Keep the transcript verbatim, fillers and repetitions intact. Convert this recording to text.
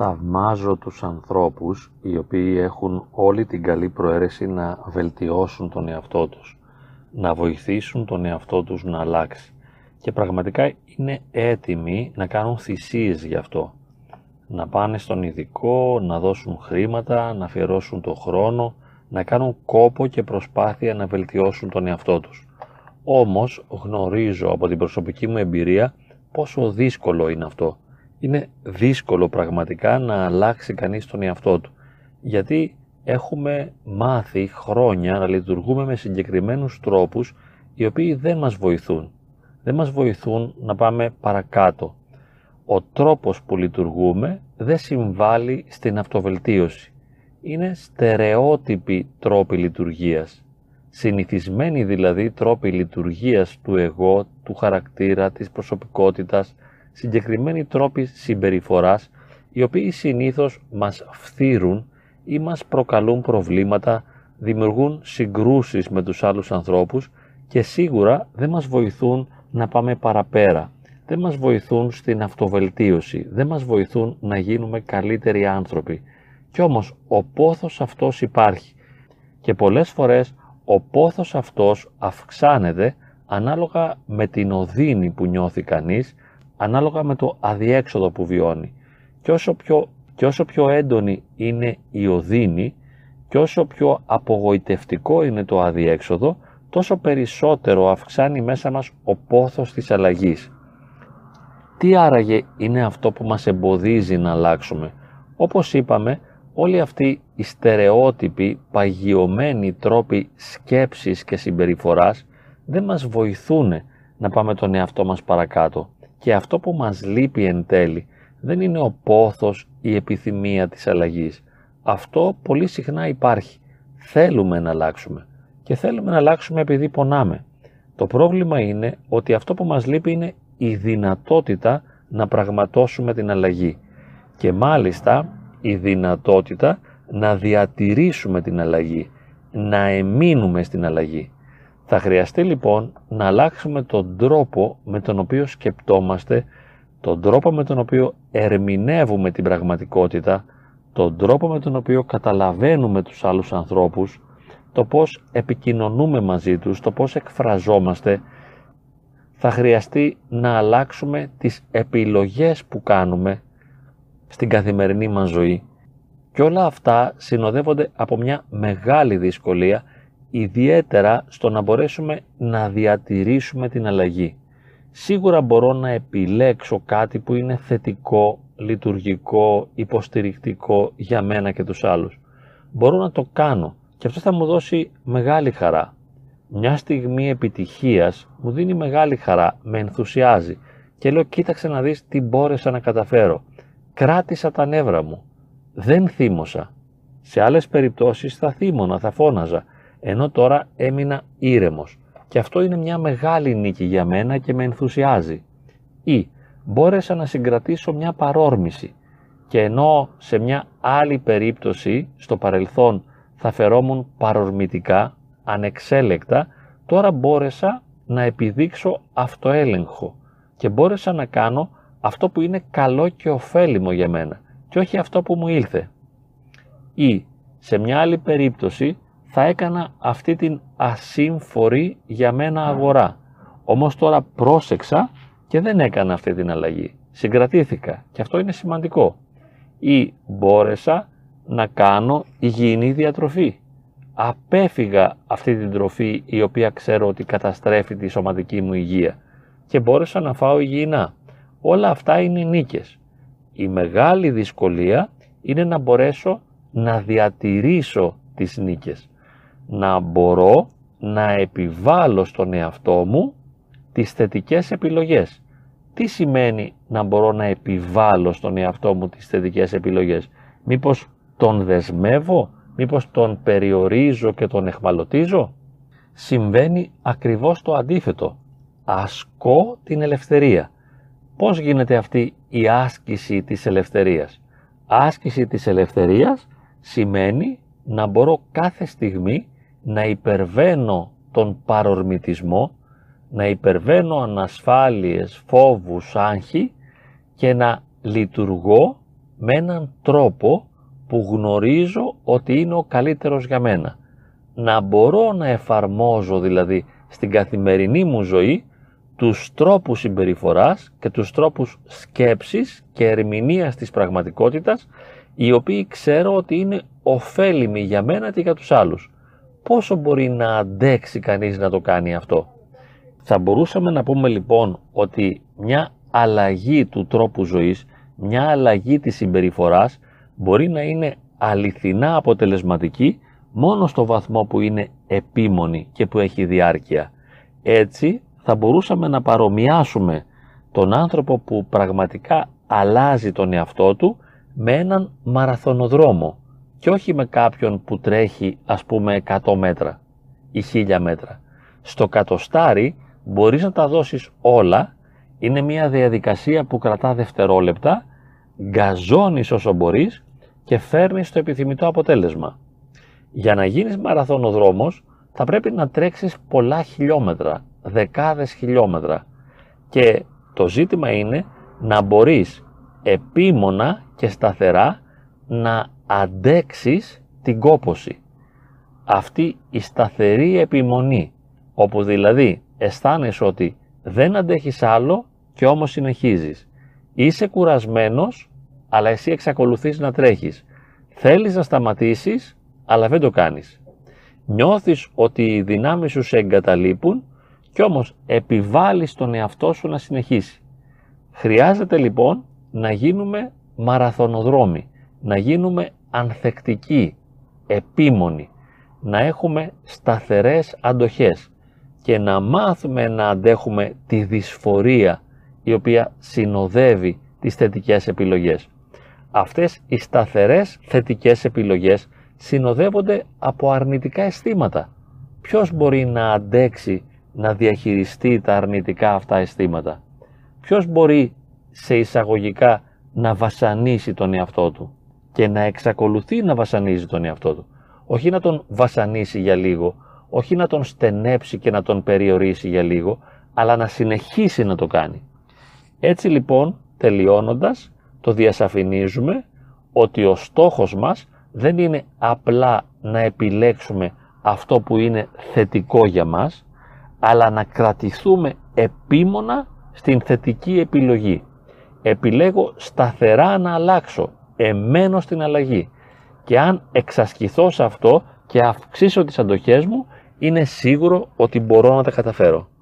θαυμάζω τους ανθρώπους οι οποίοι έχουν όλη την καλή προαίρεση να βελτιώσουν τον εαυτό τους, να βοηθήσουν τον εαυτό τους να αλλάξει και πραγματικά είναι έτοιμοι να κάνουν θυσίες γι' αυτό, να πάνε στον ειδικό, να δώσουν χρήματα, να αφιερώσουν τον χρόνο, να κάνουν κόπο και προσπάθεια να βελτιώσουν τον εαυτό τους. Όμως γνωρίζω από την προσωπική μου εμπειρία πόσο δύσκολο είναι αυτό. Είναι δύσκολο πραγματικά να αλλάξει κανείς τον εαυτό του, γιατί έχουμε μάθει χρόνια να λειτουργούμε με συγκεκριμένους τρόπους οι οποίοι δεν μας βοηθούν. Δεν μας βοηθούν να πάμε παρακάτω. Ο τρόπος που λειτουργούμε δεν συμβάλλει στην αυτοβελτίωση. Είναι στερεότυποι τρόποι λειτουργίας. Συνηθισμένοι δηλαδή τρόποι λειτουργίας του εγώ, του χαρακτήρα, της προσωπικότητας, συγκεκριμένοι τρόποι συμπεριφοράς, οι οποίοι συνήθως μας φθείρουν ή μας προκαλούν προβλήματα, δημιουργούν συγκρούσεις με τους άλλους ανθρώπους και σίγουρα δεν μας βοηθούν να πάμε παραπέρα, δεν μας βοηθούν στην αυτοβελτίωση, δεν μας βοηθούν να γίνουμε καλύτεροι άνθρωποι. Κι όμως ο πόθος αυτός υπάρχει και πολλές φορές ο πόθος αυτός αυξάνεται ανάλογα με την οδύνη που νιώθει κανείς, ανάλογα με το αδιέξοδο που βιώνει. Και όσο πιο, και όσο πιο έντονη είναι η οδύνη και όσο πιο απογοητευτικό είναι το αδιέξοδο, τόσο περισσότερο αυξάνει μέσα μας ο πόθος της αλλαγής. Τι άραγε είναι αυτό που μας εμποδίζει να αλλάξουμε? Όπως είπαμε, όλοι αυτοί οι στερεότυποι, παγιωμένοι τρόποι σκέψης και συμπεριφοράς δεν μας βοηθούν να πάμε τον εαυτό μας παρακάτω. Και αυτό που μας λείπει εν τέλει δεν είναι ο πόθος, η επιθυμία της αλλαγής. Αυτό πολύ συχνά υπάρχει. Θέλουμε να αλλάξουμε και θέλουμε να αλλάξουμε επειδή πονάμε. Το πρόβλημα είναι ότι αυτό που μας λείπει είναι η δυνατότητα να πραγματώσουμε την αλλαγή και μάλιστα η δυνατότητα να διατηρήσουμε την αλλαγή, να εμείνουμε στην αλλαγή. Θα χρειαστεί λοιπόν να αλλάξουμε τον τρόπο με τον οποίο σκεπτόμαστε, τον τρόπο με τον οποίο ερμηνεύουμε την πραγματικότητα, τον τρόπο με τον οποίο καταλαβαίνουμε τους άλλους ανθρώπους, το πώς επικοινωνούμε μαζί τους, το πώς εκφραζόμαστε. Θα χρειαστεί να αλλάξουμε τις επιλογές που κάνουμε στην καθημερινή μας ζωή. Και όλα αυτά συνοδεύονται από μια μεγάλη δυσκολία, ιδιαίτερα στο να μπορέσουμε να διατηρήσουμε την αλλαγή. Σίγουρα μπορώ να επιλέξω κάτι που είναι θετικό, λειτουργικό, υποστηρικτικό για μένα και τους άλλους. Μπορώ να το κάνω και αυτό θα μου δώσει μεγάλη χαρά. Μια στιγμή επιτυχίας μου δίνει μεγάλη χαρά, με ενθουσιάζει και λέω κοίταξε να δεις τι μπόρεσα να καταφέρω. Κράτησα τα νεύρα μου, δεν θύμωσα. Σε άλλες περιπτώσεις θα θύμωνα, θα φώναζα, ενώ τώρα έμεινα ήρεμος και αυτό είναι μια μεγάλη νίκη για μένα και με ενθουσιάζει. Ή μπόρεσα να συγκρατήσω μια παρόρμηση και ενώ σε μια άλλη περίπτωση στο παρελθόν θα φερόμουν παρορμητικά, ανεξέλεκτα, τώρα μπόρεσα να επιδείξω αυτοέλεγχο και μπόρεσα να κάνω αυτό που είναι καλό και ωφέλιμο για μένα και όχι αυτό που μου ήλθε. Ή σε μια άλλη περίπτωση θα έκανα αυτή την ασύμφορη για μένα αγορά. Όμως τώρα πρόσεξα και δεν έκανα αυτή την αλλαγή. Συγκρατήθηκα και αυτό είναι σημαντικό. Ή μπόρεσα να κάνω υγιεινή διατροφή. Απέφυγα αυτή την τροφή η οποία ξέρω ότι καταστρέφει τη σωματική μου υγεία και μπόρεσα να φάω υγιεινά. Όλα αυτά είναι νίκες. Η μεγάλη δυσκολία είναι να μπορέσω να διατηρήσω τις νίκες. Να μπορώ να επιβάλλω στον εαυτό μου τις θετικές επιλογές. Τι σημαίνει να μπορώ να επιβάλλω στον εαυτό μου τις θετικές επιλογές? Μήπως τον δεσμεύω, μήπως τον περιορίζω και τον εχμαλωτίζω? Συμβαίνει ακριβώς το αντίθετο. Ασκώ την ελευθερία. Πώς γίνεται αυτή η άσκηση της ελευθερίας? Άσκηση της ελευθερίας σημαίνει να μπορώ κάθε στιγμή να υπερβαίνω τον παρορμητισμό, να υπερβαίνω ανασφάλειες, φόβους, άγχη και να λειτουργώ με έναν τρόπο που γνωρίζω ότι είναι ο καλύτερος για μένα. Να μπορώ να εφαρμόζω δηλαδή στην καθημερινή μου ζωή τους τρόπους συμπεριφοράς και τους τρόπους σκέψης και ερμηνείας της πραγματικότητας, οι οποίοι ξέρω ότι είναι ωφέλιμοι για μένα και για τους άλλους. Πόσο μπορεί να αντέξει κανείς να το κάνει αυτό? Θα μπορούσαμε να πούμε λοιπόν ότι μια αλλαγή του τρόπου ζωής, μια αλλαγή της συμπεριφοράς μπορεί να είναι αληθινά αποτελεσματική μόνο στο βαθμό που είναι επίμονη και που έχει διάρκεια. Έτσι θα μπορούσαμε να παρομοιάσουμε τον άνθρωπο που πραγματικά αλλάζει τον εαυτό του με έναν μαραθωνοδρόμο και όχι με κάποιον που τρέχει ας πούμε εκατό μέτρα ή χίλια μέτρα. Στο κατοστάρι μπορείς να τα δώσεις όλα, είναι μια διαδικασία που κρατά δευτερόλεπτα, γκαζώνεις όσο μπορείς και φέρνεις το επιθυμητό αποτέλεσμα. Για να γίνεις μαραθωνοδρόμος θα πρέπει να τρέξεις πολλά χιλιόμετρα, δεκάδες χιλιόμετρα, και το ζήτημα είναι να μπορείς επίμονα και σταθερά να αντέξεις την κόπωση. Αυτή η σταθερή επιμονή, όπου δηλαδή αισθάνεσαι ότι δεν αντέχεις άλλο και όμως συνεχίζεις. Είσαι κουρασμένος, αλλά εσύ εξακολουθείς να τρέχεις. Θέλεις να σταματήσεις, αλλά δεν το κάνεις. Νιώθεις ότι οι δυνάμεις σου σε εγκαταλείπουν και όμως επιβάλλεις τον εαυτό σου να συνεχίσει. Χρειάζεται λοιπόν να γίνουμε μαραθωνοδρόμοι, να γίνουμε ανθεκτικοί, επίμονοι, να έχουμε σταθερές αντοχές και να μάθουμε να αντέχουμε τη δυσφορία η οποία συνοδεύει τις θετικές επιλογές. Αυτές οι σταθερές θετικές επιλογές συνοδεύονται από αρνητικά αισθήματα. Ποιος μπορεί να αντέξει να διαχειριστεί τα αρνητικά αυτά αισθήματα? Ποιος μπορεί σε εισαγωγικά να βασανίσει τον εαυτό του και να εξακολουθεί να βασανίζει τον εαυτό του? Όχι να τον βασανίσει για λίγο, όχι να τον στενέψει και να τον περιορίσει για λίγο, αλλά να συνεχίσει να το κάνει. Έτσι λοιπόν, τελειώνοντας, το διασαφηνίζουμε ότι ο στόχος μας δεν είναι απλά να επιλέξουμε αυτό που είναι θετικό για μας, αλλά να κρατηθούμε επίμονα στην θετική επιλογή. Επιλέγω σταθερά να αλλάξω, εμένω στην αλλαγή, και αν εξασκηθώ σε αυτό και αυξήσω τις αντοχές μου, είναι σίγουρο ότι μπορώ να τα καταφέρω.